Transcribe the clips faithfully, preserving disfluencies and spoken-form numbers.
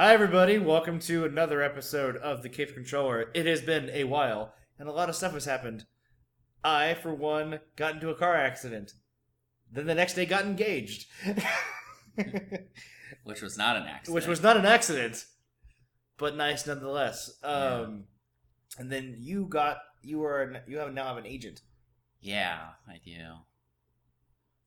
Hi everybody, welcome to another episode of the Cape Controller. It has been a while, and a lot of stuff has happened. I, for one, got into a car accident. Then the next day got engaged. Which was not an accident. Which was not an accident, but nice nonetheless. Um, yeah. And then you got, you are, you have now have an agent. Yeah, I do.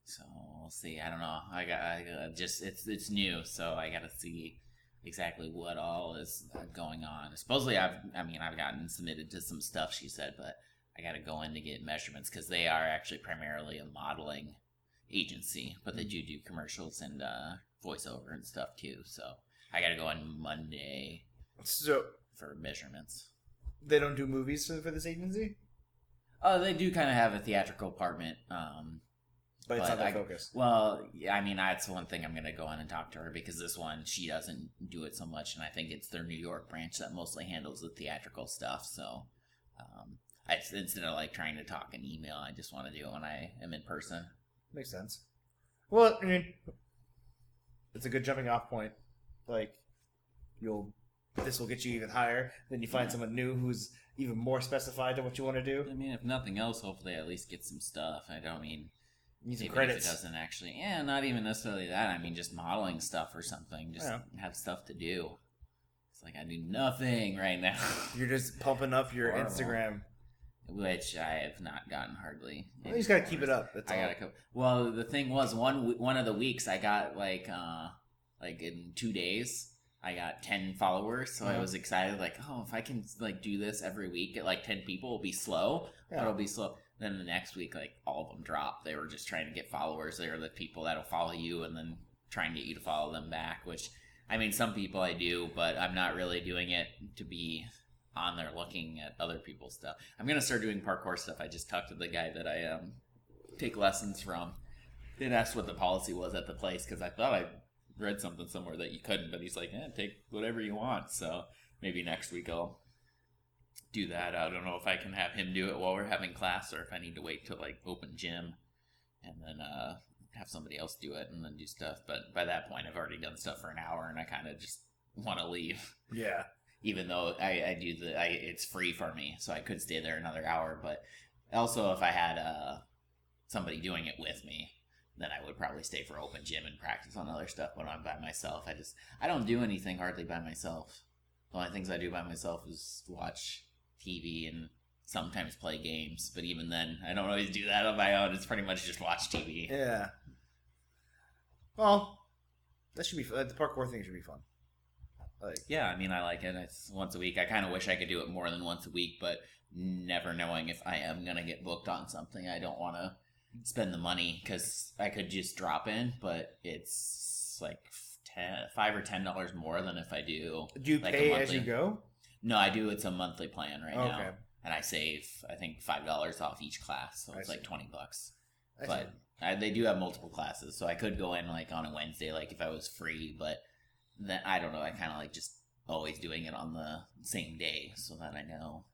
So we'll see. I don't know. I got I just it's it's new, so I got to see exactly what all is going on. Supposedly, I've I mean I've gotten submitted to some stuff. She said, but I got to go in to get measurements because they are actually primarily a modeling agency, but they do do commercials and uh, voiceover and stuff too. So I got to go on Monday. So for measurements, they don't do movies for, for this agency. Oh, they do kind of have a theatrical department. Um, But it's but not that focused. Well, I mean, that's one thing I'm going to go in and talk to her, because this one, she doesn't do it so much, and I think it's their New York branch that mostly handles the theatrical stuff, so um, I, instead of, like, trying to talk in email, I just want to do it when I am in person. Makes sense. Well, I mean, it's a good jumping-off point. Like, you'll this will get you even higher, then you find yeah. someone new who's even more specified to what you want to do. I mean, if nothing else, hopefully I at least get some stuff. I don't mean... Even credits. If it doesn't actually, yeah, not even necessarily that. I mean, just modeling stuff or something. Just yeah. have stuff to do. It's like I do nothing right now. You're just pumping up your Horrible. Instagram, which I have not gotten hardly. Well, you just gotta keep it up. That's I all. gotta. Co- well, the thing was, one one of the weeks I got like, uh, like in two days, I got ten followers. So mm-hmm. I was excited, like, oh, if I can like do this every week at like ten people, it'll be slow, yeah. but it'll be slow. Then the next week, like, all of them dropped. They were just trying to get followers. They were the people that'll follow you and then try and get you to follow them back, which, I mean, some people I do, but I'm not really doing it to be on there looking at other people's stuff. I'm going to start doing parkour stuff. I just talked to the guy that I um, take lessons from. Then asked what the policy was at the place, because I thought I read something somewhere that you couldn't, but he's like, eh, take whatever you want. So maybe next week I'll do that. I don't know if I can have him do it while we're having class, or if I need to wait till like open gym and then uh, have somebody else do it and then do stuff. But by that point, I've already done stuff for an hour, and I kind of just want to leave. Yeah. Even though I, I do the, I, it's free for me, so I could stay there another hour. But also, if I had uh, somebody doing it with me, then I would probably stay for open gym and practice on other stuff. When I'm by myself, I just I don't do anything hardly by myself. The only things I do by myself is watch T V and sometimes play games, but even then I don't always do that on my own. It's pretty much just watch T V. Yeah. Well, that should be fun. The parkour thing should be fun. Like, yeah, I mean, I like it. It's once a week. I kind of wish I could do it more than once a week, but never knowing if I am gonna get booked on something. I don't want to spend the money, because I could just drop in, but it's like ten, five or ten dollars more than if I do. Do you like pay a monthly, as you go? No, I do. It's a monthly plan right okay. now, and I save I think five dollars off each class, so it's like twenty bucks. I but I, they do have multiple classes, so I could go in like on a Wednesday, like if I was free. But then I don't know. I kind of like just always doing it on the same day, so that I know,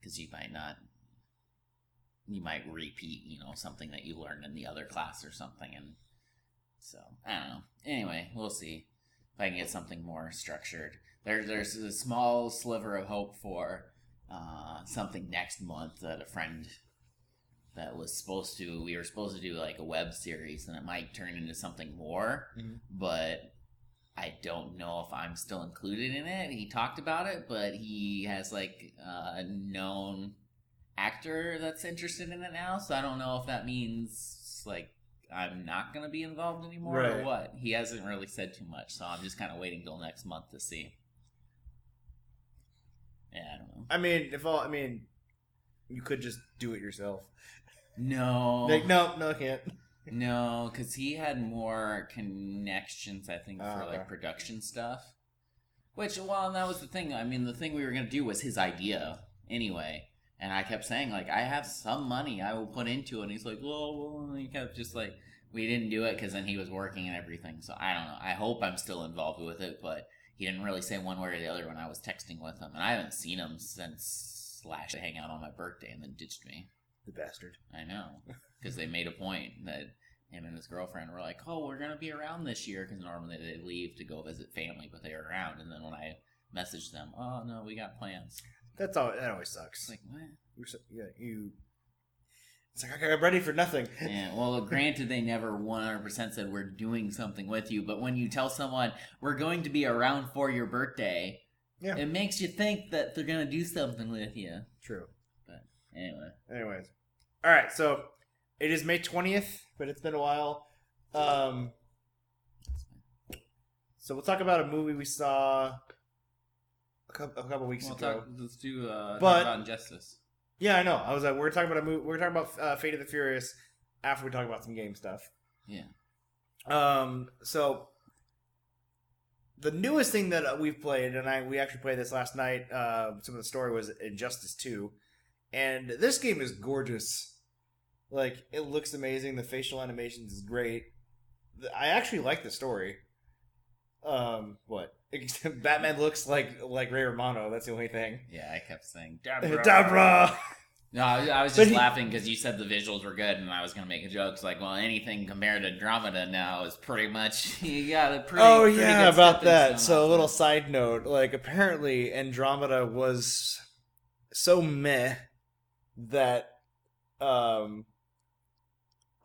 because you might not, you might repeat, you know, something that you learned in the other class or something, and so I don't know. Anyway, we'll see if I can get something more structured. There, there's a small sliver of hope for uh, something next month that a friend that was supposed to, we were supposed to do like a web series, and it might turn into something more, mm-hmm. but I don't know if I'm still included in it. He talked about it, but he has like uh, a known actor that's interested in it now, so I don't know if that means like I'm not going to be involved anymore right. or what. He hasn't really said too much, so I'm just kind of waiting till next month to see. Yeah, I don't know. I mean, if all I mean, you could just do it yourself. No, like no, no, I can't. No, because he had more connections, I think, oh, for okay. like production stuff. Which, well, that was the thing. I mean, the thing we were gonna do was his idea anyway, and I kept saying like, I have some money I will put into it. And he's like, whoa, and he kept just like, we didn't do it because then he was working and everything. So I don't know. I hope I'm still involved with it, but he didn't really say one way or the other when I was texting with him. And I haven't seen him since last to hang out on my birthday and then ditched me. The bastard. I know. Because they made a point that him and his girlfriend were like, oh, we're going to be around this year, because normally they leave to go visit family, but they were around. And then when I messaged them, oh, no, we got plans. That's all. That always sucks. Like, what? You're so, yeah, you... It's like, okay, I'm ready for nothing. Yeah, well, granted, they never one hundred percent said we're doing something with you, but when you tell someone we're going to be around for your birthday, yeah. it makes you think that they're going to do something with you. True. But anyway. Anyways. All right, so it is May twentieth, but it's been a while. Um, so we'll talk about a movie we saw a couple, a couple weeks we'll ago. Talk, let's do uh, but, about Injustice. Yeah, I know. I was like, we're talking about a movie. We're talking about uh, Fate of the Furious after we talk about some game stuff. Yeah. Um. So the newest thing that we've played, and I we actually played this last night. Uh, some of the story was Injustice two, and this game is gorgeous. Like, it looks amazing. The facial animations is great. I actually like the story. Um. What? Batman looks like like Ray Romano. That's the only thing. Yeah, I kept saying Dabra. Dabra. No, I, I was just he, laughing because you said the visuals were good, and I was gonna make a joke. It's like, well, anything compared to Andromeda now is pretty much you got a pretty. Oh pretty yeah, good about that. So a little side note, like apparently Andromeda was so meh that um,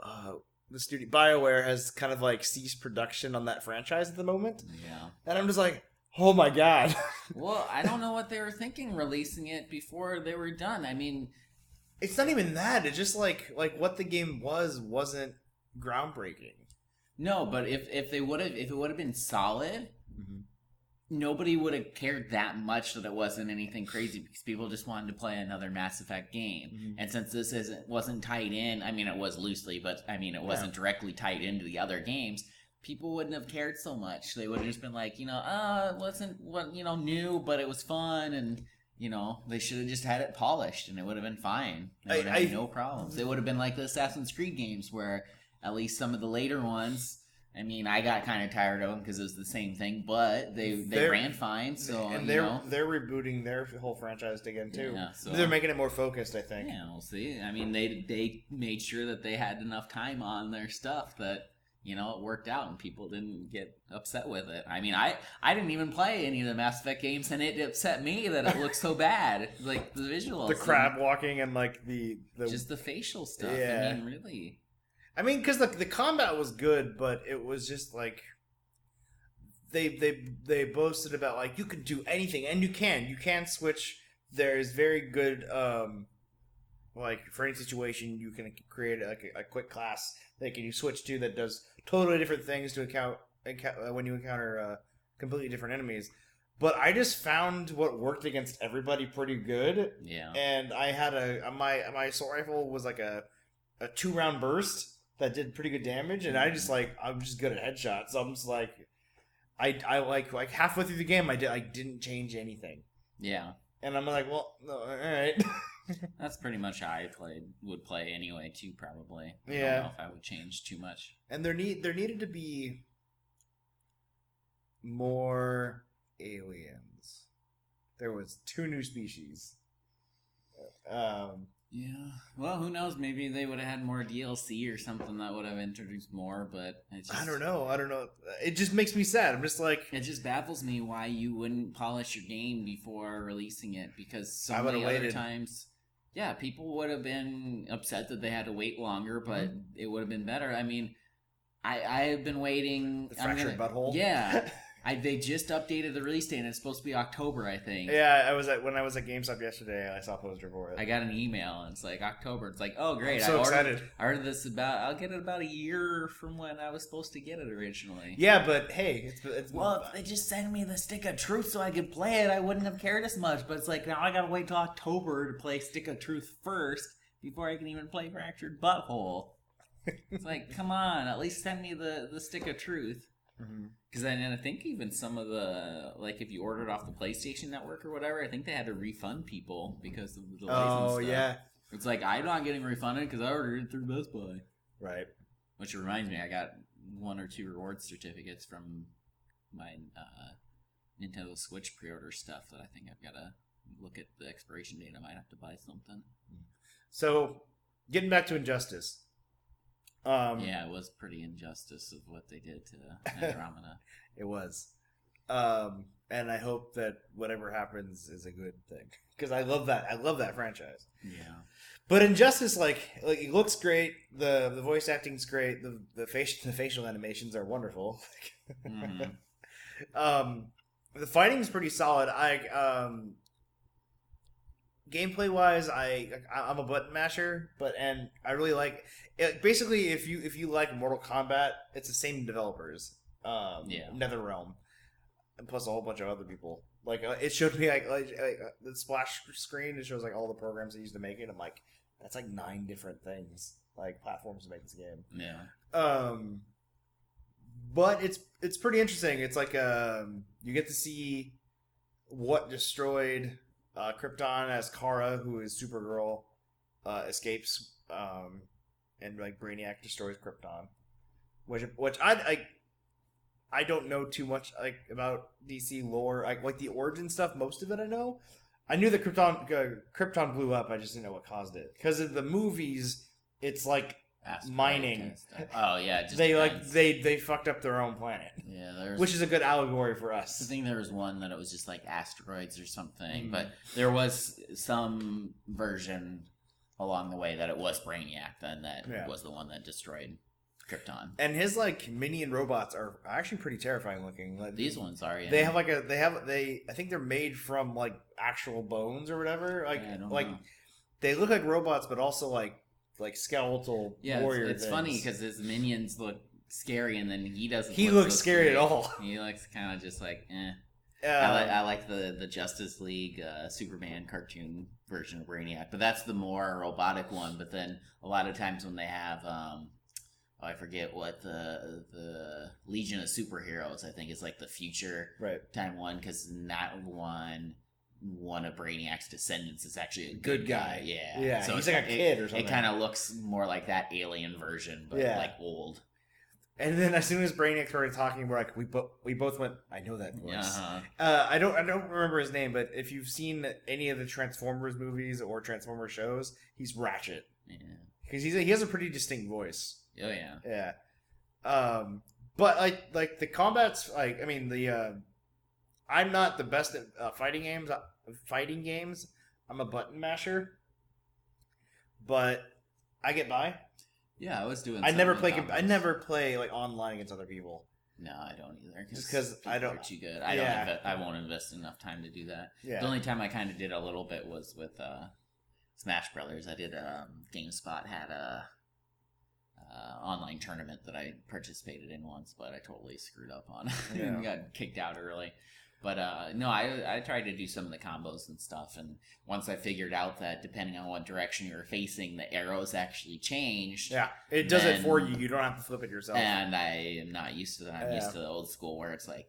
uh, the studio Bioware has kind of like ceased production on that franchise at the moment. Yeah, and I'm just like, oh my god. Well, I don't know what they were thinking releasing it before they were done. I mean, it's not even that. It's just like like what the game was wasn't groundbreaking. No, but if if they would have if it would have been solid, mm-hmm. nobody would have cared that much that it wasn't anything crazy because people just wanted to play another Mass Effect game. Mm-hmm. And since this isn't wasn't tied in, I mean, it was loosely, but I mean, it wasn't yeah. directly tied into the other games. People wouldn't have cared so much. They would have just been like, you know, uh, it wasn't what you know new, but it was fun, and you know, they should have just had it polished, and it would have been fine. They would have had no problems. They would have been like the Assassin's Creed games, where at least some of the later ones. I mean, I got kind of tired of them because it was the same thing, but they they they're, ran fine. So and they're you know. they're rebooting their whole franchise again too. Yeah, so, they're making it more focused, I think. Yeah, we'll see. I mean, they they made sure that they had enough time on their stuff that you know it worked out and people didn't get upset with it. I mean, I I didn't even play any of the Mass Effect games, and it upset me that it looked so bad. Like the visuals, the crab and walking, and like the, the just the facial stuff. Yeah. I mean, really. I mean, because the the combat was good, but it was just like they they they boasted about like you can do anything, and you can you can switch. There is very good um, like for any situation you can create like a, a quick class that can you switch to that does totally different things to account enc- when you encounter uh, completely different enemies. But I just found what worked against everybody pretty good. Yeah, and I had a my my assault rifle was like a a two round burst. That did pretty good damage, and I just like I'm just good at headshots. So I'm just like, I I like like halfway through the game, I did I didn't change anything. Yeah, and I'm like, well, no, all right. That's pretty much how I played would play anyway, too. Probably. I yeah. Don't know if I would change too much. And there need there needed to be more aliens. There was two new species. Um. Yeah. Well, who knows? Maybe they would have had more D L C or something that would have introduced more, but it just... I don't know. I don't know. It just makes me sad. I'm just like... It just baffles me why you wouldn't polish your game before releasing it, because so I many waited. Other times... Yeah, people would have been upset that they had to wait longer, but mm-hmm. it would have been better. I mean, I, I have been waiting... The fractured gonna, butthole? Yeah. I, they just updated the release date, and it's supposed to be October, I think. Yeah, I was at, when I was at GameStop yesterday, I saw a poster for it. I got an email, and it's like, October. It's like, oh, great. I'm so I ordered, excited. I ordered this about, I'll get it about a year from when I was supposed to get it originally. Yeah, but hey, it's... it's well, if they just sent me the Stick of Truth so I could play it, I wouldn't have cared as much. But it's like, now I gotta wait till October to play Stick of Truth first before I can even play Fractured Butthole. It's like, come on, at least send me the, the Stick of Truth. Because mm-hmm. then I think even some of the like if you ordered off the PlayStation Network or whatever, I think they had to refund people because of the delays oh, and stuff. Oh yeah, it's like I'm not getting refunded because I ordered it through Best Buy. Right. Which reminds me, I got one or two reward certificates from my uh, Nintendo Switch pre-order stuff that I think I've got to look at the expiration date. I might have to buy something. So getting back to Injustice, Um, yeah, it was pretty injustice of what they did to Andromeda. It was. Um, and I hope that whatever happens is a good thing. Because I love that. I love that franchise. Yeah. But Injustice, like, like it looks great. The the voice acting's great. The the facial, the facial animations are wonderful. Mm-hmm. um, the fighting's pretty solid. I um, gameplay wise, I I'm a button masher, but and I really like it. Basically, if you if you like Mortal Kombat, it's the same developers. Um, yeah. NetherRealm, and plus a whole bunch of other people. Like uh, it showed me like, like, like uh, the splash screen. It shows like all the programs they used to make it. I'm like, that's like nine different things, like platforms to make this game. Yeah. Um, but it's it's pretty interesting. It's like um, you get to see what destroyed uh, Krypton as Kara, who is Supergirl, uh, escapes, um, and like Brainiac destroys Krypton, which which I. I I don't know too much like about D C lore, like like the origin stuff. Most of it I know. I knew that Krypton uh, Krypton blew up. I just didn't know what caused it. Because in the movies, it's like Asteroid mining. Oh yeah, just they depends. like they they fucked up their own planet. Yeah, there's, which is a good allegory for us. I think there was one that it was just like asteroids or something, mm. but there was some version along the way that it was Brainiac then that yeah. was the one that destroyed Krypton. And his like minion robots are actually pretty terrifying looking. Like, these ones are. Yeah. They have like a. They have they. I think they're made from like actual bones or whatever. Like yeah, I don't like know. They look like robots, but also like like skeletal yeah, warrior. It's, it's things. Funny because his minions look scary, and then he doesn't. He look looks so scary, scary at all. He looks kind of just like eh. Uh, I like I like the the Justice League uh, Superman cartoon version of Brainiac, but that's the more robotic one. But then a lot of times when they have. Um, Oh, I forget what the the Legion of Superheroes, I think, is like the future right. time one, because not one one of Brainiac's descendants is actually a good, good guy. guy. Yeah, yeah. So he's like a kid it, or something. It kind of looks more like that alien version, but yeah. like old. And then as soon as Brainiac started talking, we're like, we bo- we both went, I know that voice. Uh-huh. Uh, I don't I don't remember his name, but if you've seen any of the Transformers movies or Transformers shows, he's Ratchet. Yeah, because he's a, he has a pretty distinct voice. Oh yeah, yeah, um, but like like the combat's like I mean the uh, I'm not the best at uh, fighting games. Uh, fighting games, I'm a button masher, but I get by. Yeah, I was doing. I never play. Combos. I never play like online against other people. No, I don't either. Cause Just because I don't. Are too good. I yeah. don't. Inv- I won't invest enough time to do that. Yeah. The only time I kind of did a little bit was with uh, Smash Brothers. I did. Um, GameSpot had a. Uh, online tournament that I participated in once, but I totally screwed up on yeah. and got kicked out early. But uh, no, I I tried to do some of the combos and stuff, and once I figured out that depending on what direction you were facing, the arrows actually changed. Yeah, it does then, it for you. You don't have to flip it yourself. And I am not used to that. I'm yeah. used to the old school where it's like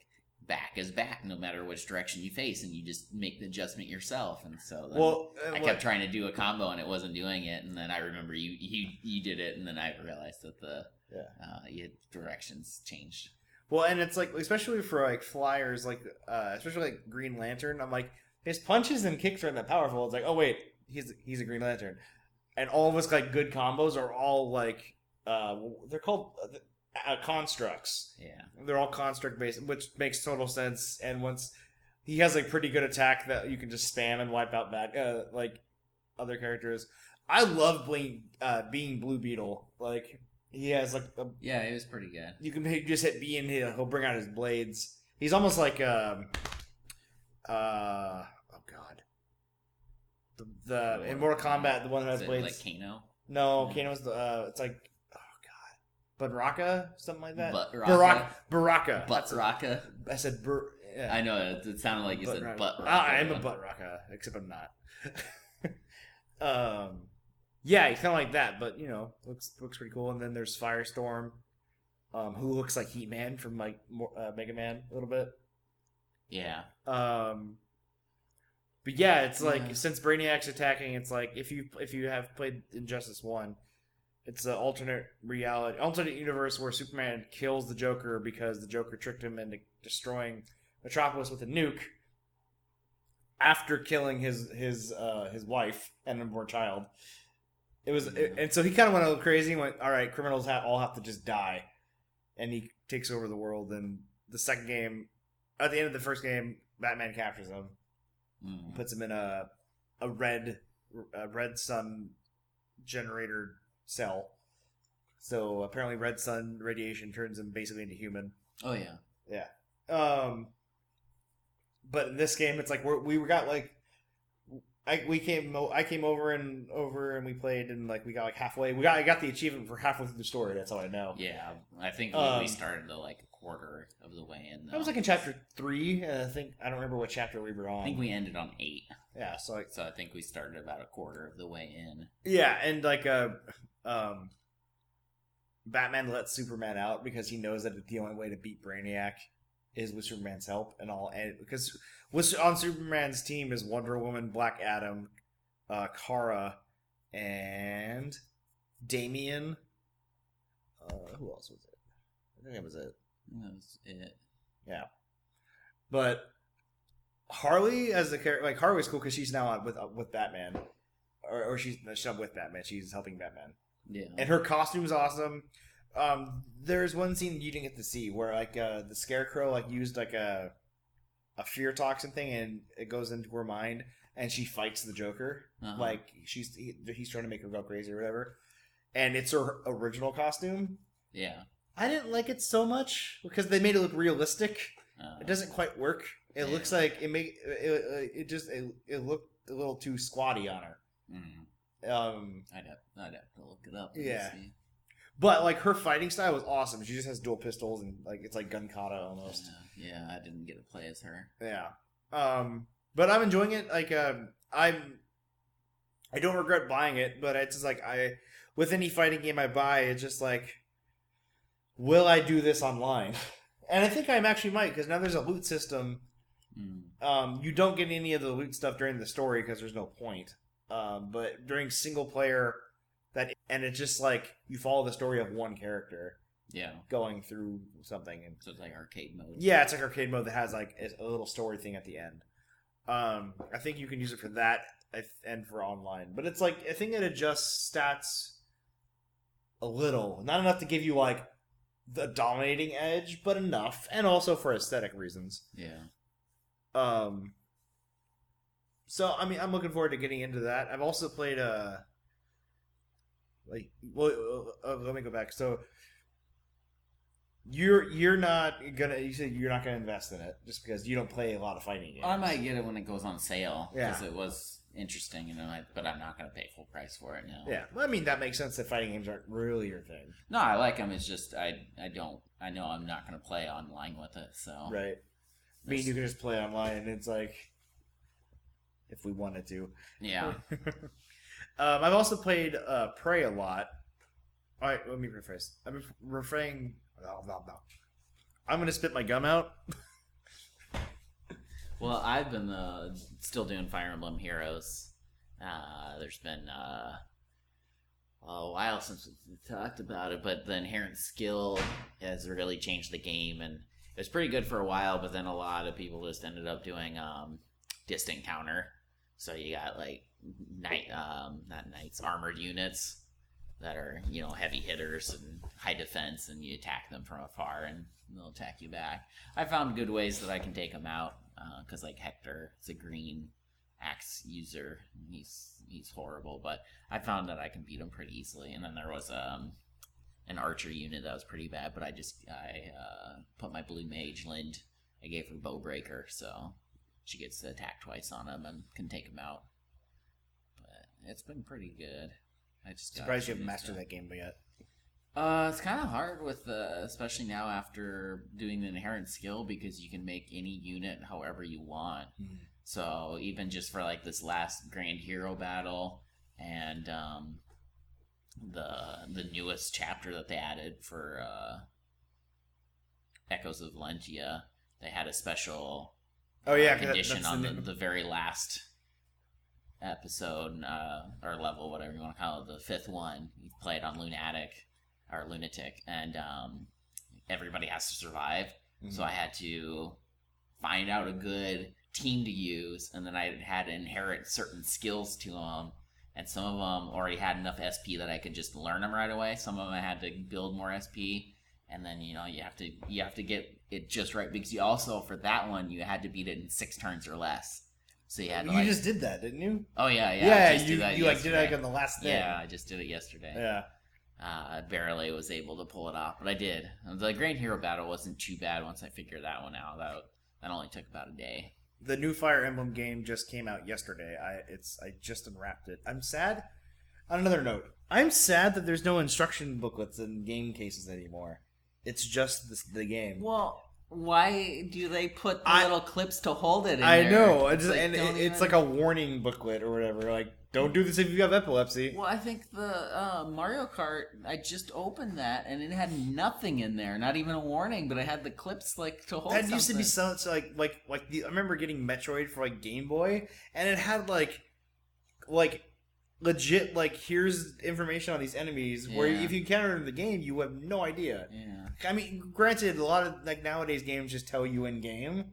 back is back, no matter which direction you face, and you just make the adjustment yourself. And so, then well, I kept like, trying to do a combo, and it wasn't doing it. And then I remember you, you, you did it, and then I realized that the yeah. uh, your directions changed. Well, and it's like, especially for like flyers, like uh, especially like Green Lantern. I'm like, his punches and kicks aren't that powerful. It's like, oh wait, he's he's a Green Lantern, and all of us like good combos are all like uh, they're called. Uh, Uh, constructs. Yeah. They're all construct based, which makes total sense. And once he has like pretty good attack that you can just spam and wipe out bad, uh, like other characters. I love being, uh, being Blue Beetle. Like he has like, a, yeah, he was pretty good. You can just hit B and he'll, he'll bring out his blades. He's almost like, um, uh, oh God. The, the Mortal in Mortal Kombat, Kombat, the one that has it blades. Like Kano? No, no. Kano's the, uh, it's like, Buraka, something like that. Buraka. Buraka. Buraka. I said bur. Yeah. I know it, it sounded like you butt said Raka. Butt. Raka. I am a butt Raka, except I'm not. um, yeah, he's kind of like that, but you know, looks looks pretty cool. And then there's Firestorm, um, who looks like Heat Man from like uh, Mega Man a little bit. Yeah. Um, but yeah, it's like yeah. since Brainiac's attacking, it's like if you if you have played Injustice one. It's an alternate reality, alternate universe where Superman kills the Joker because the Joker tricked him into destroying Metropolis with a nuke after killing his his uh, his wife and unborn child. It was, yeah. it, and so he kind of went a little crazy and went, all right, criminals have, all have to just die. And he takes over the world. And the second game, at the end of the first game, Batman captures him, mm. puts him in a a red a red sun generator cell. So apparently, red sun radiation turns him basically into human. Oh yeah, yeah. Um, but in this game, it's like we're, we got like. I we came I came over and over and we played and like we got like halfway we got I got the achievement for halfway through the story. That's all I know. Yeah, I think we um, started to like a quarter of the way in. Though. I was like in chapter three. And I think I don't remember what chapter we were on. I think we ended on eight. Yeah, so I, so I think we started about a quarter of the way in. Yeah, and like uh, um, Batman lets Superman out because he knows that the only way to beat Brainiac is with Superman's help and all, and because. What's on Superman's team is Wonder Woman, Black Adam, uh, Kara, and Damian. Uh, who else was it? I think that was it. That was it. Yeah. But Harley as the character, like Harley's cool because she's now with uh, with Batman, or, or she's, she's not with Batman. She's helping Batman. Yeah. And her costume's awesome. Um, there's one scene you didn't get to see where like uh, the Scarecrow like used like a. a fear toxin thing, and it goes into her mind, and she fights the Joker. Uh-huh. Like she's he, he's trying to make her go crazy or whatever, and it's her original costume. Yeah, I didn't like it so much because they made it look realistic. Uh, it doesn't quite work. It yeah. looks like it make it. It just it, it looked a little too squatty on her. Mm. Um, I'd have I'd have to look it up. Yeah, see. But like her fighting style was awesome. She just has dual pistols and like it's like gun kata almost. Uh-huh. Yeah, I didn't get to play as her. Yeah, um, but I'm enjoying it. Like, um, I'm, I don't regret buying it. But it's just like I, with any fighting game I buy, it's just like, will I do this online? And I think I actually might because now there's a loot system. Mm. Um, you don't get any of the loot stuff during the story because there's no point. Um, but during single player, that and it's just like you follow the story of one character. Yeah, going through something, and so it's like arcade mode. Yeah, it's like arcade mode that has like a little story thing at the end. Um, I think you can use it for that and for online, but it's like I think it adjusts stats a little, not enough to give you like the dominating edge, but enough, and also for aesthetic reasons. Yeah. Um. So I mean, I'm looking forward to getting into that. I've also played a. Like, well, uh, let me go back. So. You're you're not gonna you said you're not gonna invest in it just because you don't play a lot of fighting games. I might get it when it goes on sale because yeah. it was interesting, and then I, but I'm not gonna pay full price for it now. Yeah, well, I mean that makes sense that fighting games aren't really your thing. No, I like them. It's just I I don't I know I'm not gonna play online with it. So right, I mean you can just play online, and it's like if we wanted to. Yeah. um, I've also played uh, Prey a lot. All right, let me rephrase. I'm rephrasing. No, no, no. I'm gonna spit my gum out. Well, I've been uh, still doing Fire Emblem Heroes. Uh, there's been uh, a while since we talked about it, but the inherent skill has really changed the game, and it was pretty good for a while. But then a lot of people just ended up doing um, distant counter, so you got like knight, um, not knights, armored units. That are, you know, heavy hitters and high defense, and you attack them from afar, and they'll attack you back. I found good ways that I can take them out, because, uh, like, Hector is a green axe user, and he's, he's horrible, but I found that I can beat him pretty easily. And then there was um, an Archer unit that was pretty bad, but I just I uh, put my blue mage, Lind, I gave her Bowbreaker, so she gets to attack twice on him and can take him out. But it's been pretty good. I just surprised you haven't mastered that game yet. Uh, it's kind of hard with, uh, especially now after doing the inherent skill, because you can make any unit however you want. Mm-hmm. So even just for like this last Grand Hero battle and um, the the newest chapter that they added for uh, Echoes of Valentia, they had a special oh yeah uh, condition that, on the, the, the very last. Episode uh, or level, whatever you want to call it, the fifth one. You play it on Lunatic or Lunatic, and um, everybody has to survive. Mm-hmm. So I had to find out a good team to use, and then I had to inherit certain skills to them and some of them already had enough S P that I could just learn them right away. Some of them I had to build more S P, and then, you know, you have to you have to get it just right, because you also, for that one, you had to beat it in six turns or less. So you had to, you like, just did that, didn't you? Oh yeah, yeah. Yeah, I just you, did that you like did it like on the last day. Yeah, I just did it yesterday. Yeah. Uh, I barely was able to pull it off, but I did. The Grand Hero Battle wasn't too bad once I figured that one out. That that only took about a day. The new Fire Emblem game just came out yesterday. I it's I just unwrapped it. I'm sad. On another note, I'm sad that there's no instruction booklets in game cases anymore. It's just this, the game. Well, why do they put the I, little clips to hold it in I there? I know. It's, like, and it, even... it's like a warning booklet or whatever. Like, don't do this if you have epilepsy. Well, I think the uh, Mario Kart, I just opened that, and it had nothing in there. Not even a warning, but it had the clips, like, to hold that something. That used to be so, so like, like, like the, I remember getting Metroid for, like, Game Boy, and it had, like, like... legit, like, here's information on these enemies, where yeah. if you encounter them in the game, you have no idea. Yeah. I mean, granted, a lot of, like, nowadays games just tell you in-game,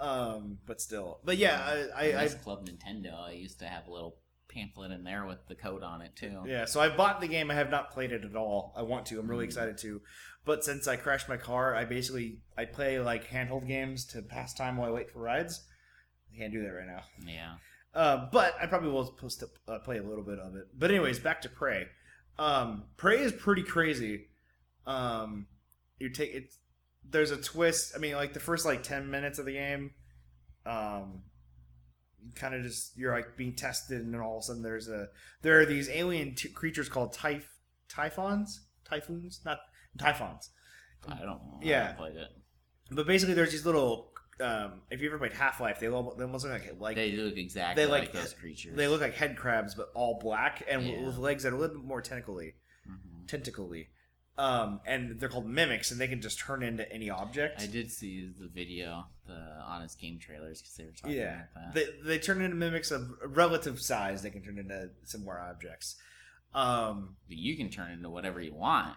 um, but still. But yeah, yeah. I... I nice Club Nintendo, I used to have a little pamphlet in there with the code on it, too. Yeah, so I bought the game, I have not played it at all. I want to, I'm really mm-hmm. excited to. But since I crashed my car, I basically, I play, like, handheld games to pass time while I wait for rides. I can't do that right now. Yeah. Uh, but I probably will post up, uh, play a little bit of it. But anyways, back to Prey. Um, Prey is pretty crazy. Um, you take it. There's a twist. I mean, like the first like ten minutes of the game, um, kind of just you're like being tested, and then all of a sudden there's a there are these alien t- creatures called typh typhons typhoons not typhons. I don't know. Yeah, I haven't played it. But basically, there's these little. Um, if you ever played Half-Life, they, lo- they almost look like, like they look exactly they like, like those creatures. They look like head crabs, but all black and yeah. with legs that are a little bit more tentacly, mm-hmm. tentacly. Um, and they're called mimics, and they can just turn into any object. I did see the video, the Honest Game trailers, because they were talking yeah. about that. They they turn into mimics of relative size. They can turn into similar objects. Um, but you can turn into whatever you want.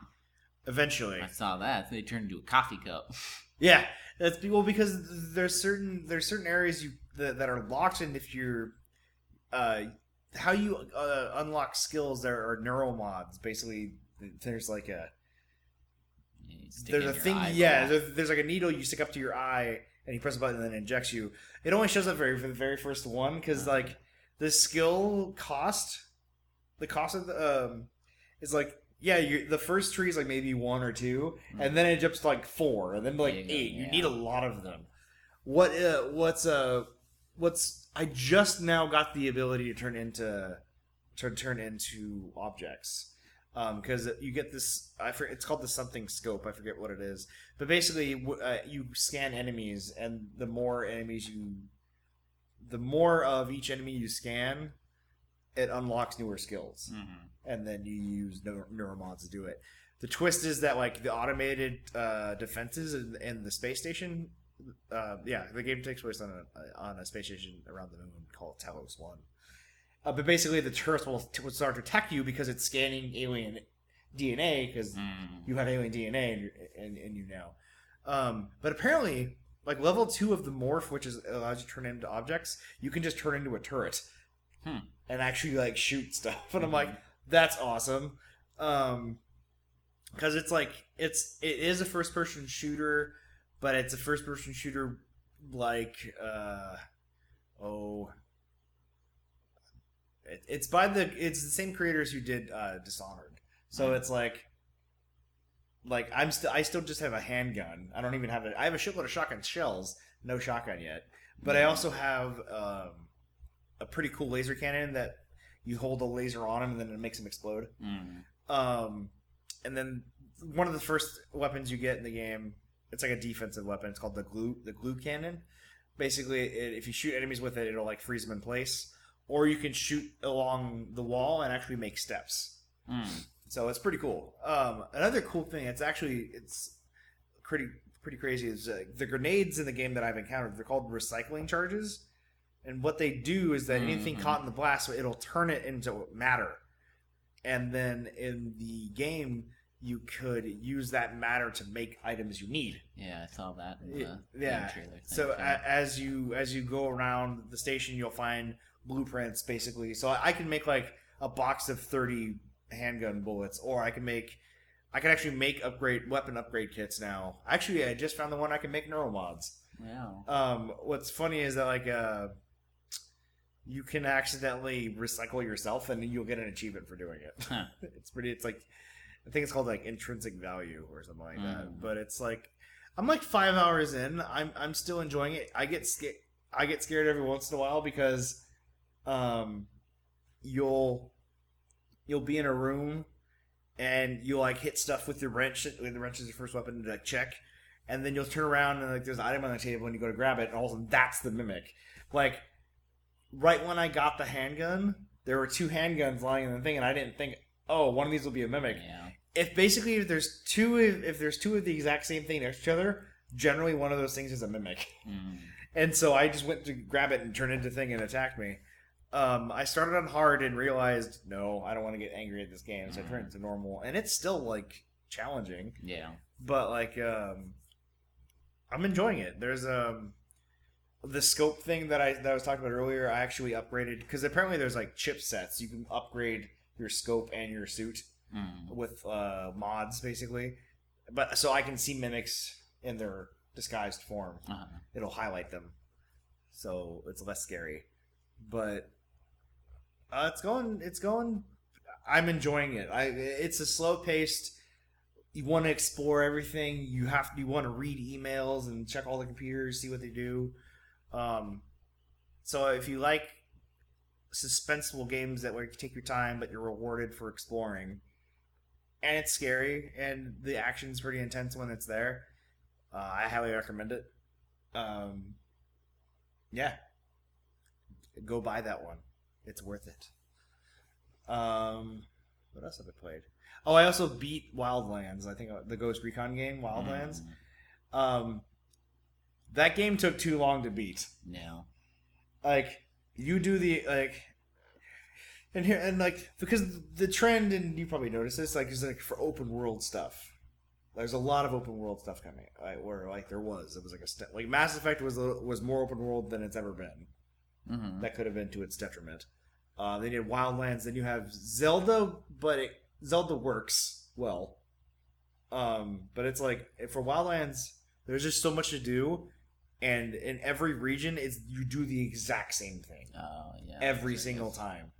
Eventually, I saw that they turned into a coffee cup. Yeah, that's well because there's certain there's certain areas you that, that are locked, and if you're, uh, how you uh, unlock skills there are neural mods. Basically, there's like a there's a thing. Yeah, there's, there's like a needle you stick up to your eye, and you press a button, and then it injects you. It only shows up very for the very first one because uh-huh. like the skill cost, the cost of the um, is like. Yeah, you're, the first tree is like maybe one or two, and then it jumps to like four, and then like yeah, eight. Yeah. You need a lot of them. What? Uh, what's? Uh, what's? I just now got the ability to turn into, to turn into objects, because um, you get this. I forget, it's called the something scope. I forget what it is, but basically, uh, you scan enemies, and the more enemies you, the more of each enemy you scan. It unlocks newer skills, mm-hmm. and then you use neuromods to do it. The twist is that like the automated uh, defenses in, in the space station, uh, yeah, the game takes place on a on a space station around the moon called Talos One. Uh, but basically, the turrets will, will start to attack you because it's scanning alien D N A because mm. you have alien D N A in, in, in you now. Um, but apparently, like level two of the morph, which is allows you to turn into objects, you can just turn into a turret. Hmm. And actually, like, shoot stuff. And I'm like, that's awesome. Um, because it's like, it's, it is a first-person shooter, but it's a first-person shooter like, uh, oh. It, it's by the, it's the same creators who did uh, Dishonored. So mm-hmm. it's like, like, I'm still, I still just have a handgun. I don't even have a, I have a shitload of shotgun shells. No shotgun yet. But yeah. I also have, um. a pretty cool laser cannon that you hold a laser on him and then it makes him explode. Mm. Um, and then one of the first weapons you get in the game, it's like a defensive weapon. It's called the glue the glue cannon. Basically, it, if you shoot enemies with it, it'll like freeze them in place. Or you can shoot along the wall and actually make steps. Mm. So it's pretty cool. Um, another cool thing, it's actually it's pretty pretty crazy, is uh, the grenades in the game that I've encountered. They're called recycling charges. And what they do is that anything mm-hmm. caught in the blast, so it'll turn it into matter. And then in the game, you could use that matter to make items you need. Yeah, I saw that in the yeah. game trailer. So a, as you as you go around the station, you'll find blueprints, basically. So I, I can make, like, a box of thirty handgun bullets, or I can make, I can actually make upgrade weapon upgrade kits now. Actually, I just found the one I can make neural mods. Wow. Um, what's funny is that like uh, you can accidentally recycle yourself, and you'll get an achievement for doing it. Huh. It's pretty. It's like, I think it's called like intrinsic value or something like mm. that. But it's like, I'm like five hours in. I'm I'm still enjoying it. I get scared. I get scared every once in a while because, um, you'll you'll be in a room and you'll like hit stuff with your wrench. The wrench is your first weapon to like check, and then you'll turn around and like there's an item on the table and you go to grab it, and all of a sudden that's the mimic. Like right when I got the handgun, there were two handguns lying in the thing, and I didn't think, oh, one of these will be a mimic. Yeah. If basically if there's two if, if there's two of the exact same thing next to each other, generally one of those things is a mimic. Mm. And so I just went to grab it and turn it into thing and attacked me. Um, I started on hard and realized, no, I don't want to get angry at this game, so mm. I turned it to normal. And it's still, like, challenging. Yeah. But, like, um, I'm enjoying it. There's um, the scope thing that I that I was talking about earlier, I actually upgraded. Because apparently there's, like, chipsets. You can upgrade your scope and your suit mm. with uh, mods, basically. But so I can see mimics in their disguised form. Uh-huh. It'll highlight them, so it's less scary. But uh, it's going. It's going. I'm enjoying it. I. It's a slow paced. You want to explore everything. You have. You want to read emails and check all the computers, see what they do. Um, so if you like suspenseful games that where you take your time, but you're rewarded for exploring, and it's scary, and the action's pretty intense when it's there. Uh, I highly recommend it. Um, yeah. Go buy that one. It's worth it. Um, what else have I played? Oh, I also beat Wildlands. I think the Ghost Recon game, Wildlands. Mm. Um, that game took too long to beat. No. Like, you do the, like... And, here, and like, because the trend, and you probably noticed this, like, is like for open world stuff. There's a lot of open world stuff coming, right, where like there was, it was like a st- like Mass Effect was a, was more open world than it's ever been. Mm-hmm. That could have been to its detriment. Uh, they did Wildlands, then you have Zelda, but it, Zelda works well. Um, but it's like for Wildlands, there's just so much to do, and in every region, it's you do the exact same thing. Oh yeah, every single time.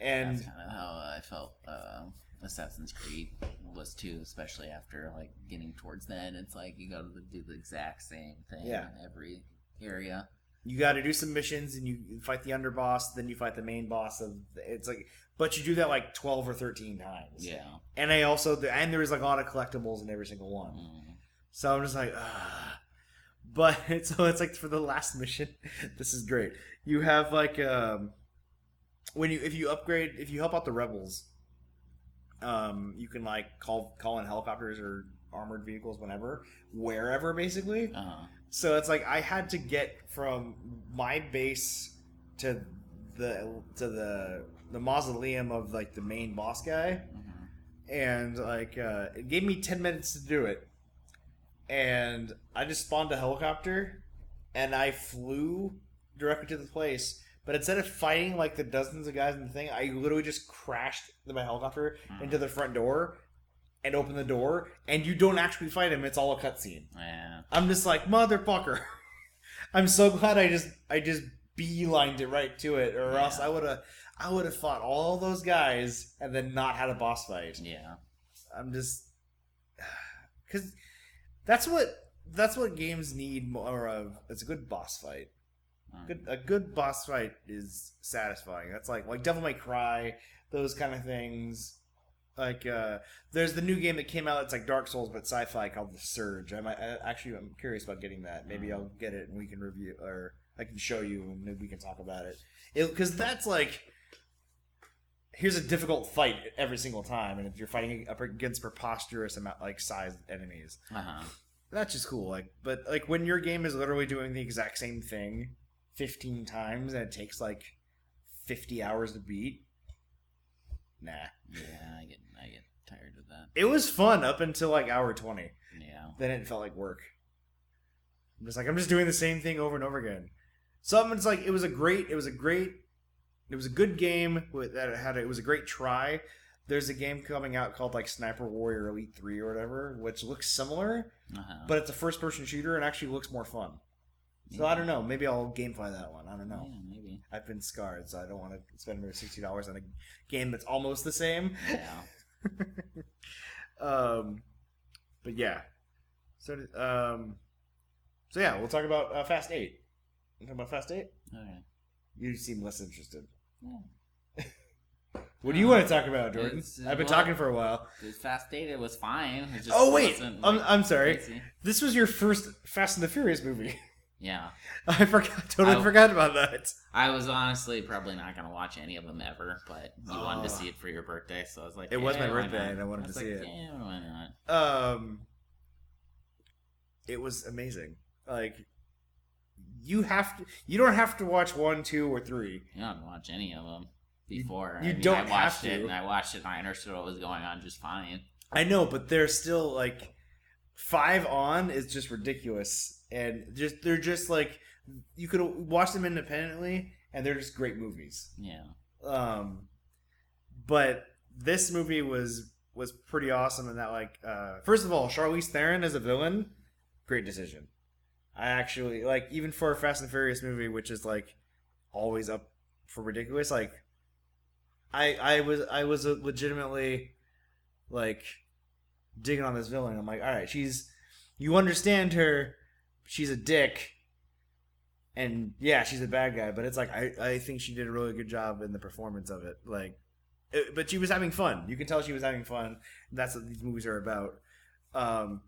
And that's kind of how I felt. Uh... Assassin's Creed was too, especially after like getting towards the end. It's like you gotta do the exact same thing yeah. in every area. You gotta do some missions, and you fight the underboss, then you fight the main boss. Of it's like, but you do that like twelve or thirteen times. Yeah. And I also and there was like a lot of collectibles in every single one. Mm. So I'm just like, ugh. But so it's like for the last mission, this is great. You have like um, when you if you upgrade if you help out the rebels. Um, you can like call call in helicopters or armored vehicles whenever, wherever basically. Uh-huh. So it's like I had to get from my base to the to the the mausoleum of like the main boss guy, uh-huh. and like uh, it gave me ten minutes to do it, and I just spawned a helicopter, and I flew directly to the place. But instead of fighting, like, the dozens of guys in the thing, I literally just crashed my helicopter mm. into the front door and opened the door. And you don't actually fight him. It's all a cutscene. Yeah. I'm just like, motherfucker. I'm so glad I just I just beelined it right to it. Or yeah. else I would have I would have fought all those guys and then not had a boss fight. Yeah. I'm just... Because that's what, that's what games need more of. It's a good boss fight. Good, a good boss fight is satisfying. That's like like Devil May Cry, those kind of things. Like uh, there's the new game that came out that's like Dark Souls but sci-fi called The Surge. I might I, actually I'm curious about getting that. Maybe I'll get it and we can review, or I can show you and maybe we can talk about it. Because that's like here's a difficult fight every single time, and if you're fighting up against preposterous amount like sized enemies, uh-huh. that's just cool. Like but like when your game is literally doing the exact same thing fifteen times and it takes like fifty hours to beat. Nah. Yeah, I get I get tired of that. It was fun up until like hour twenty. Yeah. Then it felt like work. I'm just like I'm just doing the same thing over and over again. So I'm just like it was a great it was a great It was a good game with, that it had. A, it was a great try. There's a game coming out called like Sniper Warrior Elite three or whatever, which looks similar, uh-huh. but it's a first-person shooter and actually looks more fun. Yeah. So I don't know. Maybe I'll gamify that one. I don't know. Yeah, maybe. I've been scarred, so I don't want to spend another sixty dollars on a game that's almost the same. Yeah. um, but yeah. So um, so yeah, we'll talk about uh, Fast eight. We'll talk about Fast eight? Okay. You seem less interested. Yeah. What do you um, want to talk about, Jordan? It's, it's, I've been well, talking for a while. Fast eight, it was fine. It just oh, wait. Wasn't, like, I'm, I'm sorry. Crazy. This was your first Fast and the Furious movie. Yeah. I forgot. Totally I, forgot about that. I was honestly probably not going to watch any of them ever, but you oh. wanted to see it for your birthday, so I was like, It yeah, was my birthday, and I wanted I to like, see it. Yeah, why not? Um, it was amazing. Like... You have to. You don't have to watch one, two, or three. You don't watch any of them before. You, you I mean, don't I watched have to. It and I watched it, and I understood what was going on just fine. I know, but they're still like five on is just ridiculous, and just they're just like you could watch them independently, and they're just great movies. Yeah. Um, but this movie was was pretty awesome, in that like uh, first of all, Charlize Theron as a villain, great decision. I actually, like, even for a Fast and Furious movie, which is, like, always up for ridiculous, like, I I was I was legitimately, like, digging on this villain. I'm like, all right, she's, you understand her, she's a dick, and, yeah, she's a bad guy, but it's like, I, I think she did a really good job in the performance of it, like, it, but she was having fun. You can tell she was having fun. That's what these movies are about. Um...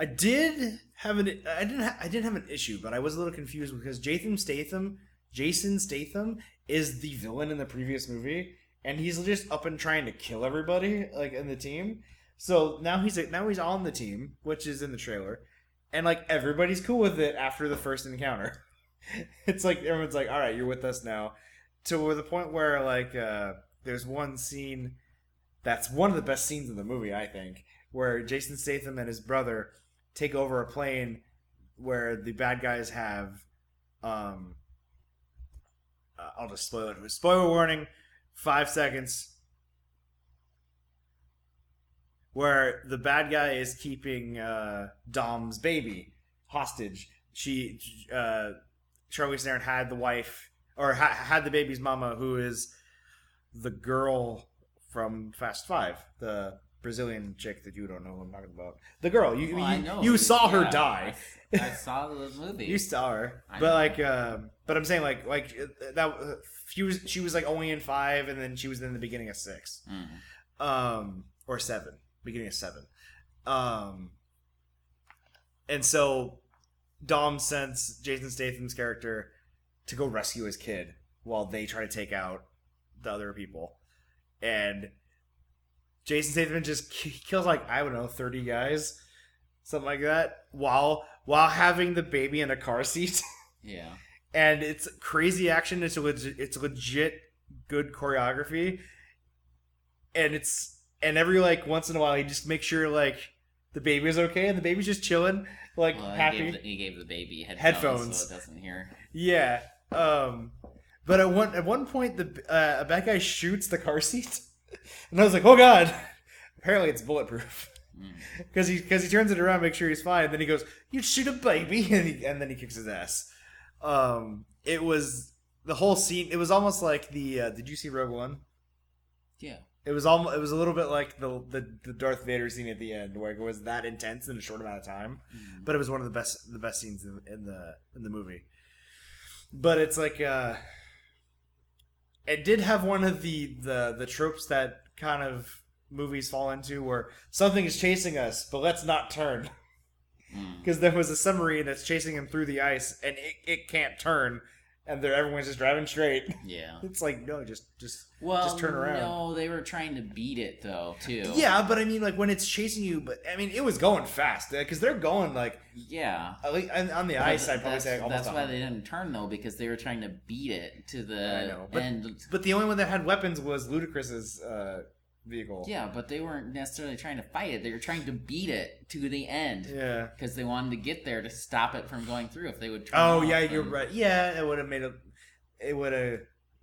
I did have an I didn't ha, I didn't have an issue, but I was a little confused because Jason Statham Jason Statham is the villain in the previous movie, and he's just up and trying to kill everybody like in the team. So now he's like, now he's on the team, which is in the trailer, and like everybody's cool with it after the first encounter. It's like everyone's like, all right, you're with us now. To the point where like uh, there's one scene that's one of the best scenes in the movie, I think, where Jason Statham and his brother take over a plane where the bad guys have, um, uh, I'll just spoil it. Spoiler warning, five seconds. Where the bad guy is keeping uh, Dom's baby hostage. She, uh, Charlize Theron had the wife, or ha- had the baby's mama, who is the girl from Fast Five, the Brazilian chick that you don't know who I'm talking about. The girl. You well, you, I know. you saw yeah, her die. I, I saw the movie. You saw her. I but know. like uh, but I'm saying like like that uh, she was she was like only in five, and then she was in the beginning of six. Mm. Um or seven. Beginning of seven. Um and so Dom sends Jason Statham's character to go rescue his kid while they try to take out the other people. And Jason Statham just kills, like, I don't know, thirty guys, something like that, while while having the baby in a car seat. Yeah. And it's crazy action. It's legit, it's legit good choreography. And it's and every, like, once in a while, he just makes sure, like, the baby is okay, and the baby's just chilling, like, well, happy. He gave, the, he gave the baby headphones, headphones, so it doesn't hear. Yeah. Um, but at one, at one point, the uh, a bad guy shoots the car seat. And I was like, oh, God. Apparently it's bulletproof. Because mm. he, because he turns it around, make sure he's fine. And then he goes, you shoot a baby. And, he, and then he kicks his ass. Um, it was the whole scene. It was almost like the, uh, did you see Rogue One? Yeah. It was almost, it was a little bit like the, the, the Darth Vader scene at the end, where it was that intense in a short amount of time. Mm. But it was one of the best, the best scenes in, in the, in the movie. But it's like, uh, it did have one of the, the, the tropes that kind of movies fall into, where something is chasing us, but let's not turn. Because mm. there was a submarine that's chasing him through the ice, and it, it can't turn, and everyone's just driving straight. Yeah. It's like, no, just just, well, just turn around. No, they were trying to beat it, though, too. Yeah, but I mean, like, when it's chasing you, but I mean, it was going fast, because they're going, like... Yeah. At least on the but ice, I'd probably say almost... That's why they didn't turn, though, because they were trying to beat it to the I know, but, end. But the only one that had weapons was Ludacris's uh, vehicle. Yeah, but they weren't necessarily trying to fight it. They were trying to beat it to the end. Yeah. Because they wanted to get there to stop it from going through if they would turn Oh, yeah, you're and... right. Yeah, it would have made a... It would have...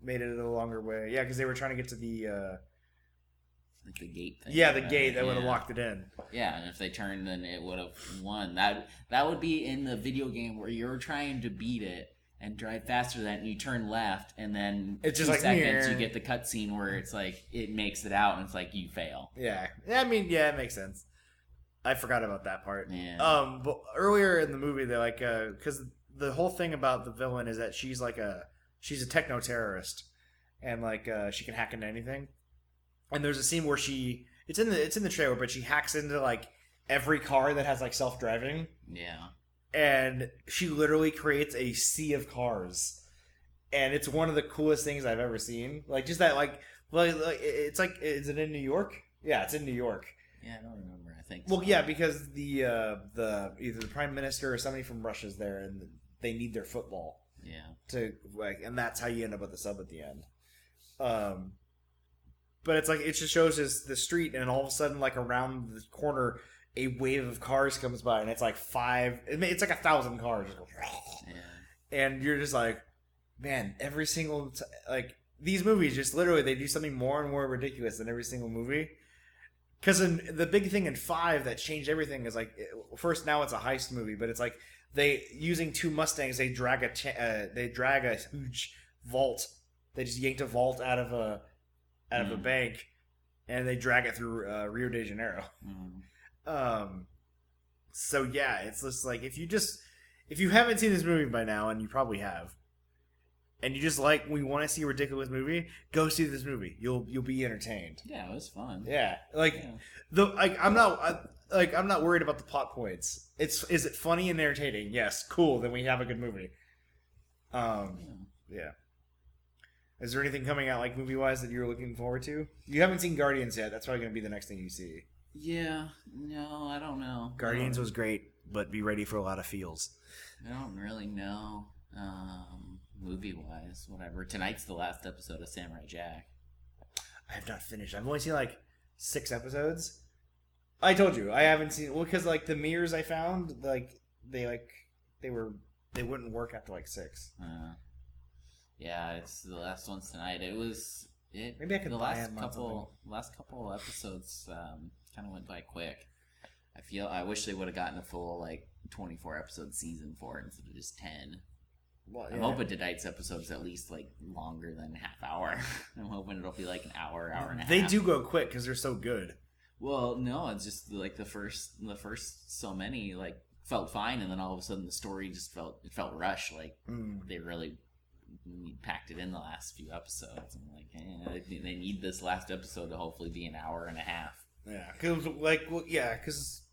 made it a longer way. Yeah, because they were trying to get to the... Uh, like the gate thing. Yeah, the right? gate that yeah. would have locked it in. Yeah, and if they turned, then it would have won. That that would be in the video game where you're trying to beat it and drive faster than it, and you turn left, and then it's just two like, seconds, Near. you get the cutscene where it's like, it makes it out, and it's like, you fail. Yeah. I mean, yeah, it makes sense. I forgot about that part. Yeah. Um, but earlier in the movie, they're like, because uh, the whole thing about the villain is that she's like a, she's a techno-terrorist, and like, uh, she can hack into anything. And there's a scene where she, it's in the it's in the trailer, but she hacks into like every car that has like self driving. Yeah. And she literally creates a sea of cars, and it's one of the coolest things I've ever seen. Like just that, like, like, like it's like, is it in New York? Yeah, it's in New York. Yeah, I don't remember. I think. So. Well, yeah, because the uh, the either the prime minister or somebody from Russia's there, and they need their football. Yeah. To like, and that's how you end up with the sub at the end. Um. But it's like, it just shows this, the street, and all of a sudden, like, around the corner, a wave of cars comes by, and it's like five, it's like a thousand cars. Yeah. And you're just like, man, every single, t- like, these movies just literally, they do something more and more ridiculous than every single movie. Because the big thing in Five that changed everything is like, first, now it's a heist movie, but it's like, they, using two Mustangs, they drag a, t- uh, they drag a huge vault. They just yanked a vault out of a, out of mm. a bank, and they drag it through uh, Rio de Janeiro. Mm. Um, so yeah, it's just like, if you just, if you haven't seen this movie by now, and you probably have, and you just like, we want to see a ridiculous movie, go see this movie. You'll you'll be entertained. Yeah, it was fun. Yeah, like yeah. the like I'm not I, like I'm not worried about the plot points. It's is it funny and entertaining? Yes, cool. Then we have a good movie. Um, yeah. yeah. Is there anything coming out, like, movie-wise that you're looking forward to? You haven't seen Guardians yet. That's probably going to be the next thing you see. Yeah. No, I don't know. Guardians don't... was great, but be ready for a lot of feels. I don't really know, um, movie-wise, whatever. Tonight's the last episode of Samurai Jack. I have not finished. I've only seen, like, six episodes. I told you. I haven't seen... Well, because, like, the mirrors I found, like, they, like, they were... They wouldn't work after, like, six. Uh Yeah, it's the last ones tonight. It was it. Maybe I could the last couple last couple episodes um, kind of went by quick. I feel I wish they would have gotten a full like twenty-four episode season for it instead of just ten. Well, yeah. I'm hoping tonight's episode's at least like longer than half hour. I'm hoping it'll be like an hour, hour and a half. They do go quick because they're so good. Well, no, it's just like the first the first so many like felt fine, and then all of a sudden the story just felt it felt rushed. Like mm. they really. We packed it in the last few episodes. I'm like, eh, they, they need this last episode to hopefully be an hour and a half. Yeah, because like, well, yeah, because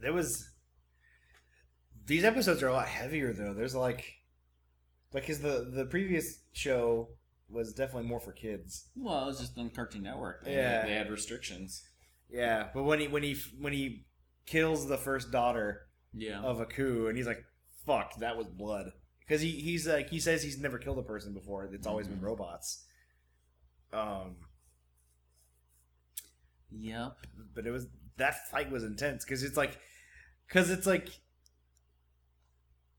there was these episodes are a lot heavier though. There's like, like, cause the the previous show was definitely more for kids. Well, it was just on Cartoon Network. They, yeah, they had restrictions. Yeah, but when he when he when he kills the first daughter, yeah. of Aku, and he's like, "Fuck, that was blood." Because he, he's like he says he's never killed a person before. It's always mm-hmm. been robots. Um. Yep. But it was that fight was intense because it's like, because it's like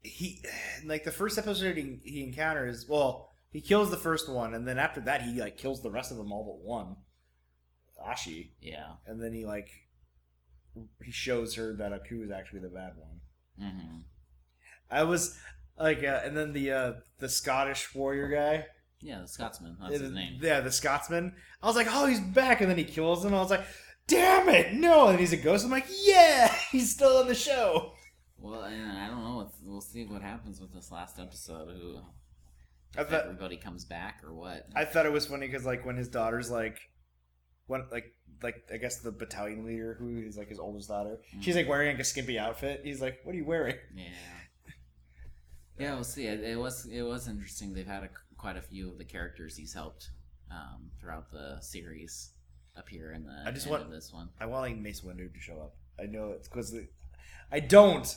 he like the first episode he, he encounters. Well, he kills the first one, and then after that he like kills the rest of them all but one. Ashi. Yeah. And then he like he shows her that Aku is actually the bad one. Mm-hmm. I was. Like uh, and then the uh, the Scottish warrior guy. Yeah, the Scotsman. That's his name. Yeah, the Scotsman. I was like, oh, he's back, and then he kills him. I was like, damn it, no! And he's a ghost. I'm like, yeah, he's still on the show. Well, I don't know. We'll see what happens with this last episode. Who if thought, everybody comes back or what? I thought it was funny because like when his daughter's like, when like like I guess the battalion leader who is like his oldest daughter, mm-hmm. she's like wearing like a skimpy outfit. He's like, what are you wearing? Yeah. Yeah, we'll see. It, it was it was interesting. They've had a, quite a few of the characters he's helped um, throughout the series appear in the I just end want, of this one. I want like Mace Windu to show up. I know it's because I don't,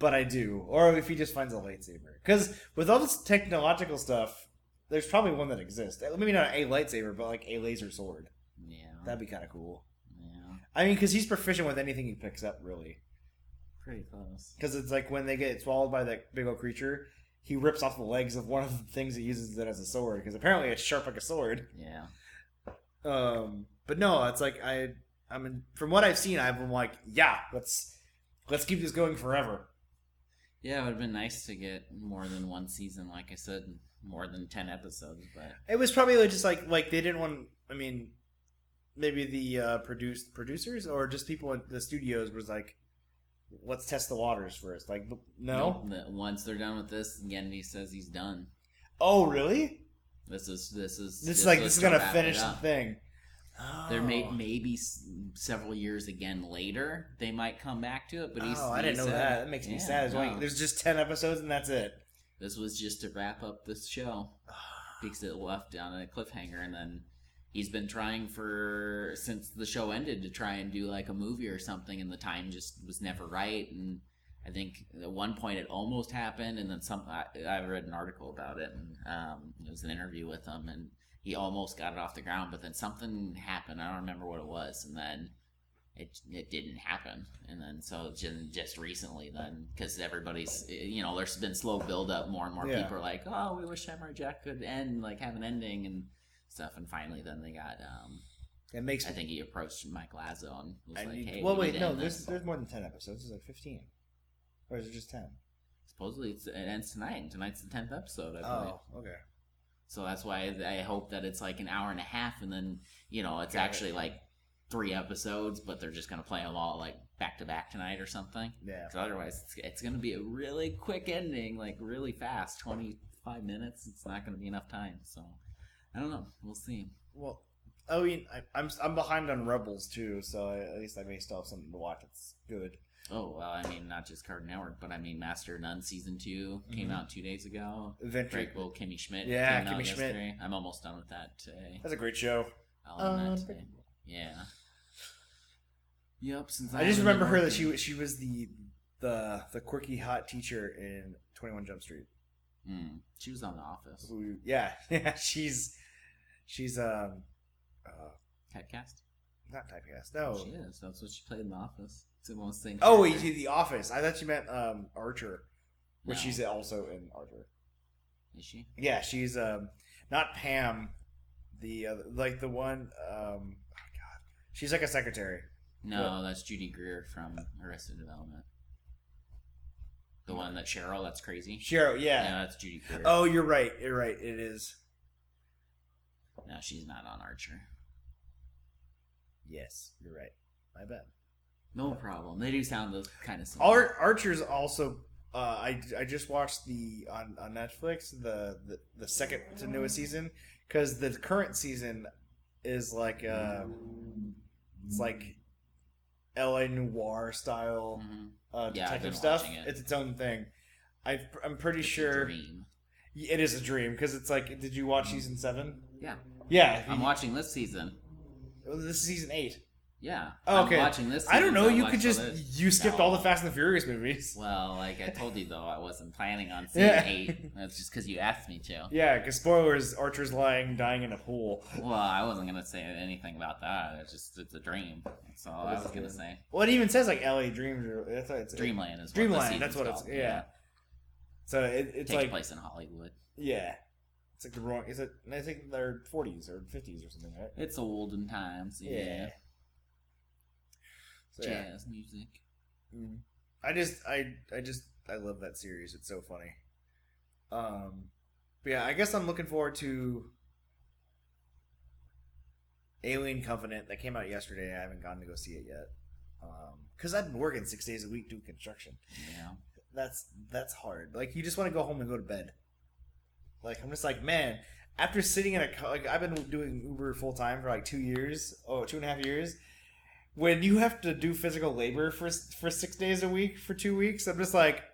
but I do. Or if he just finds a lightsaber, because with all this technological stuff, there's probably one that exists. Maybe not a lightsaber, but like a laser sword. Yeah, that'd be kind of cool. Yeah, I mean, because he's proficient with anything he picks up, really. Pretty close. Because it's like when they get swallowed by that big old creature, he rips off the legs of one of the things that uses it as a sword, because apparently it's sharp like a sword. Yeah. Um, but no, it's like I, I mean, from what I've seen, I've been like, yeah, let's let's keep this going forever. Yeah, it would have been nice to get more than one season, like I said, more than ten episodes. But it was probably just like like they didn't want. I mean, maybe the uh, produce producers or just people at the studios was like, let's test the waters first. Like, no. no once they're done with this, Gendy says he's done. Oh, really? This is this is this, this is like this is gonna finish the thing. Oh. There may maybe several years again later they might come back to it. But he's, oh, I didn't know that. That makes me yeah, sad. No. Like, there's just ten episodes and that's it. This was just to wrap up this show because it left on a cliffhanger, and then he's been trying for since the show ended to try and do like a movie or something, and the time just was never right. And I think at one point it almost happened, and then some. I, I read an article about it, and um, it was an interview with him, and he almost got it off the ground, but then something happened. I don't remember what it was, and then it it didn't happen. And then so just, just recently, then because everybody's, you know, there's been slow build up. More and more yeah. people are like, oh, we wish Samurai Jack could end, like have an ending and stuff. And finally, then they got. Um, It makes. I think he approached Mike Lazo and was I like, need, "Hey, well, we wait, no, there's this. there's more than ten episodes. There's like fifteen." Or is it just ten? Supposedly it's, it ends tonight. Tonight's the tenth episode, I believe. Oh, okay. So that's why I hope that it's like an hour and a half, and then, you know, it's Got actually it. like three episodes, but they're just going to play them all like back to back tonight or something. Yeah. Because otherwise it's, it's going to be a really quick ending, like really fast, twenty-five minutes. It's not going to be enough time. So I don't know. We'll see. Well, I mean, I, I'm, I'm behind on Rebels too, so at least I may still have something to watch. It's good. Oh, well, I mean, not just Cartoon Network, but I mean, Master of None Season two came mm-hmm. out two days ago. Adventure. Well, Kimmy Schmidt yeah, came Kimmy out Schmidt. yesterday. I'm almost done with that today. That's a great show. I'll um, that today. Yeah. Yep. Since I, I just remember her that she, she was the, the the quirky, hot teacher in twenty-one Jump Street. Mm, she was on The Office. Ooh, yeah. Yeah. She's, she's, um... Uh, typecast? Not typecast, no. She is. That's what she played in The Office. Thing oh, you see The Office. I thought you meant um, Archer, which no. she's also in Archer. Is she? Yeah, she's um, not Pam, the uh, like the one. Um, oh God, she's like a secretary. No, what? That's Judy Greer from Arrested Development. The one that Cheryl. That's crazy. Cheryl, yeah, yeah, that's Judy Greer. Oh, you're right. You're right. It is. No, she's not on Archer. Yes, you're right. My bad. No problem. They do sound those kind of similar. Ar- Archer's also. Uh, I, I just watched the on, on Netflix the, the, the second to newest season, because the current season is like uh it's like L A noir style mm-hmm. uh, detective yeah, stuff. It. It's its own thing. I I'm pretty it's sure a dream. It is a dream because it's like. Did you watch season seven? Yeah. Yeah. I'm you, watching this season. This is season eight. Yeah. Oh, okay. I'm watching this. I don't know. You could just... You skipped no. all the Fast and the Furious movies. Well, like I told you, though, I wasn't planning on season yeah. eight. That's just because you asked me to. Yeah, because spoilers, Archer's lying, dying in a pool. Well, I wasn't going to say anything about that. It's just... It's a dream. That's all I was going to say. Well, it even says, like, L A Dreams. That's what it's, Dreamland is what Dreamland, that's what it's... Called. Yeah. yeah. So, it, it's Takes like... Takes place in Hollywood. Yeah. It's like the wrong... Is it... I think they're forties or fifties or something, right? It's olden times. Yeah. yeah. So, yeah. Jazz music. Mm. I just, I, I just, I love that series. It's so funny. Um, but yeah, I guess I'm looking forward to Alien Covenant that came out yesterday. I haven't gone to go see it yet. Um, cause I've been working six days a week doing construction. Yeah. That's, that's hard. Like, you just want to go home and go to bed. Like, I'm just like, man, after sitting in a car, like I've been doing Uber full time for like two years, oh, two and a half years. When you have to do physical labor for for six days a week for two weeks, I'm just like,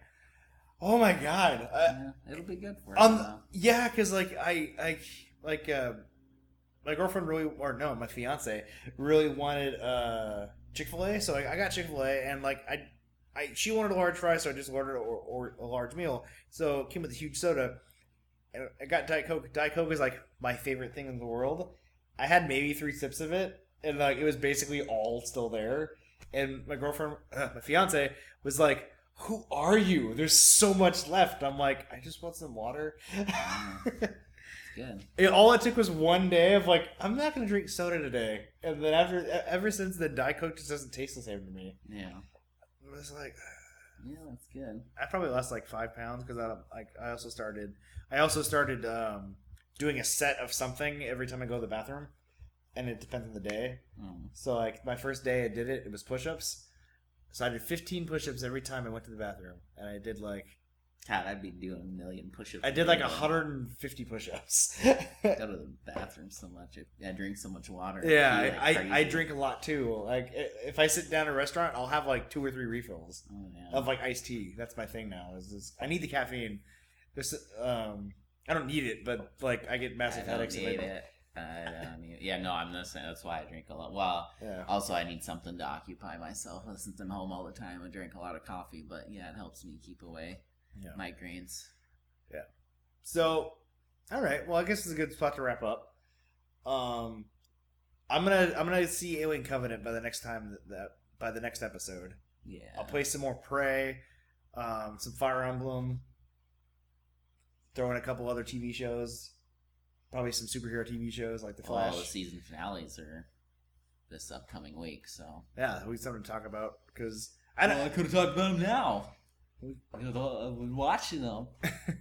oh my god, uh, yeah, it'll be good for us. Um, yeah, because like I I like uh, my girlfriend really or no, my fiance really wanted uh, Chick-fil-A, so I, I got Chick-fil-A, and like I I she wanted a large fry, so I just ordered a, or, or a large meal. So it came with a huge soda, and I got Diet Coke. Diet Coke is like my favorite thing in the world. I had maybe three sips of it. And like it was basically all still there, and my girlfriend, uh, my fiance, was like, who are you? There's so much left. I'm like, I just want some water. Good. It, all it took was one day of like, I'm not going to drink soda today. And then after, ever since then, Diet Coke just doesn't taste the same to me. Yeah. It was like... Yeah, that's good. I probably lost like five pounds because I like I also started I also started um, doing a set of something every time I go to the bathroom, and it depends on the day. Mm. So like my first day I did it, it was push-ups. So I did fifteen push-ups every time I went to the bathroom, and I did like... God, I'd be doing a million push-ups. I did like one hundred fifty push-ups. I go to the bathroom so much. I drink so much water. Yeah, I, like I, I drink a lot too. Like if I sit down at a restaurant, I'll have like two or three refills oh, yeah. of like iced tea. That's my thing now. Is just, I need the caffeine. This um, I don't need it, but like I get massive headaches. I don't need it. I don't need it. Yeah, no, I'm not saying that's why I drink a lot. Well, yeah. Also I need something to occupy myself. Since I'm home all the time, I drink a lot of coffee, but yeah, it helps me keep away. Yeah. Migraines. Yeah. So, all right. Well, I guess it's a good spot to wrap up. Um, I'm gonna I'm gonna see Alien Covenant by the next time that, that by the next episode. Yeah. I'll play some more Prey, um, some Fire Emblem. Throw in a couple other T V shows, probably some superhero T V shows like The Flash. Well, the season finales are this upcoming week, so yeah, we have something to talk about because I don't. Well, I could have talked about them now. We're watching them.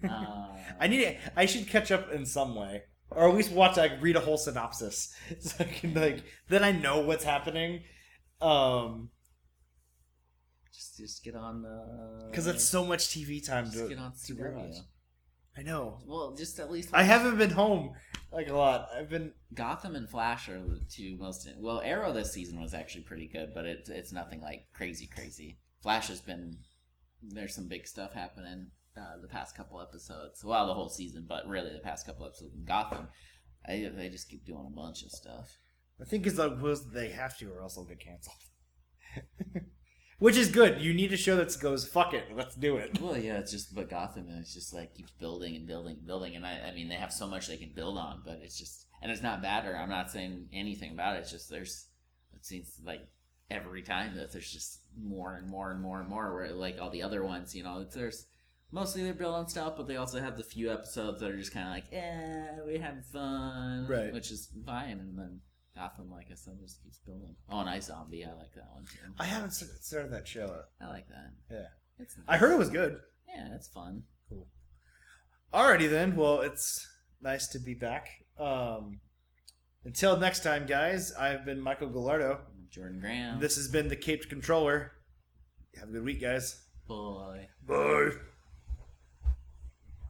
Uh, I need it. I should catch up in some way, or at least watch. Like read a whole synopsis, so I can like then I know what's happening. Um, just just get on the because that's so much T V time. Just to get on Supergirl. I know. Well, just at least. Like, I haven't been home like a lot. I've been Gotham and Flash are the two most. Well, Arrow this season was actually pretty good, but it's it's nothing like crazy crazy. Flash has been. There's some big stuff happening uh, the past couple episodes. Well, the whole season, but really the past couple episodes in Gotham. I, they just keep doing a bunch of stuff. I think it's like they have to or else they'll get canceled. Which is good. You need a show that goes, fuck it, let's do it. Well, yeah, it's just, but Gotham, it's just like keeps building and building and building. And I, I mean, they have so much they can build on, but it's just, and it's not bad or I'm not saying anything about it. It's just there's, it seems like, every time that there's just more and more and more and more where like all the other ones, you know, it's, there's mostly they're built on stuff, but they also have the few episodes that are just kind of like, eh, we're having fun, right? Which is fine. And then Gotham, like I said, just keeps building. Oh, and iZombie, I like that one too. I haven't started that show. I like that. Yeah, it's nice. I heard it was good. Yeah, it's fun. Cool. Alrighty then. Well, it's nice to be back. Um, until next time, guys. I've been Michael Gallardo. Jordan Graham. This has been the Cape Controller. Have a good week, guys. Bye. Bye.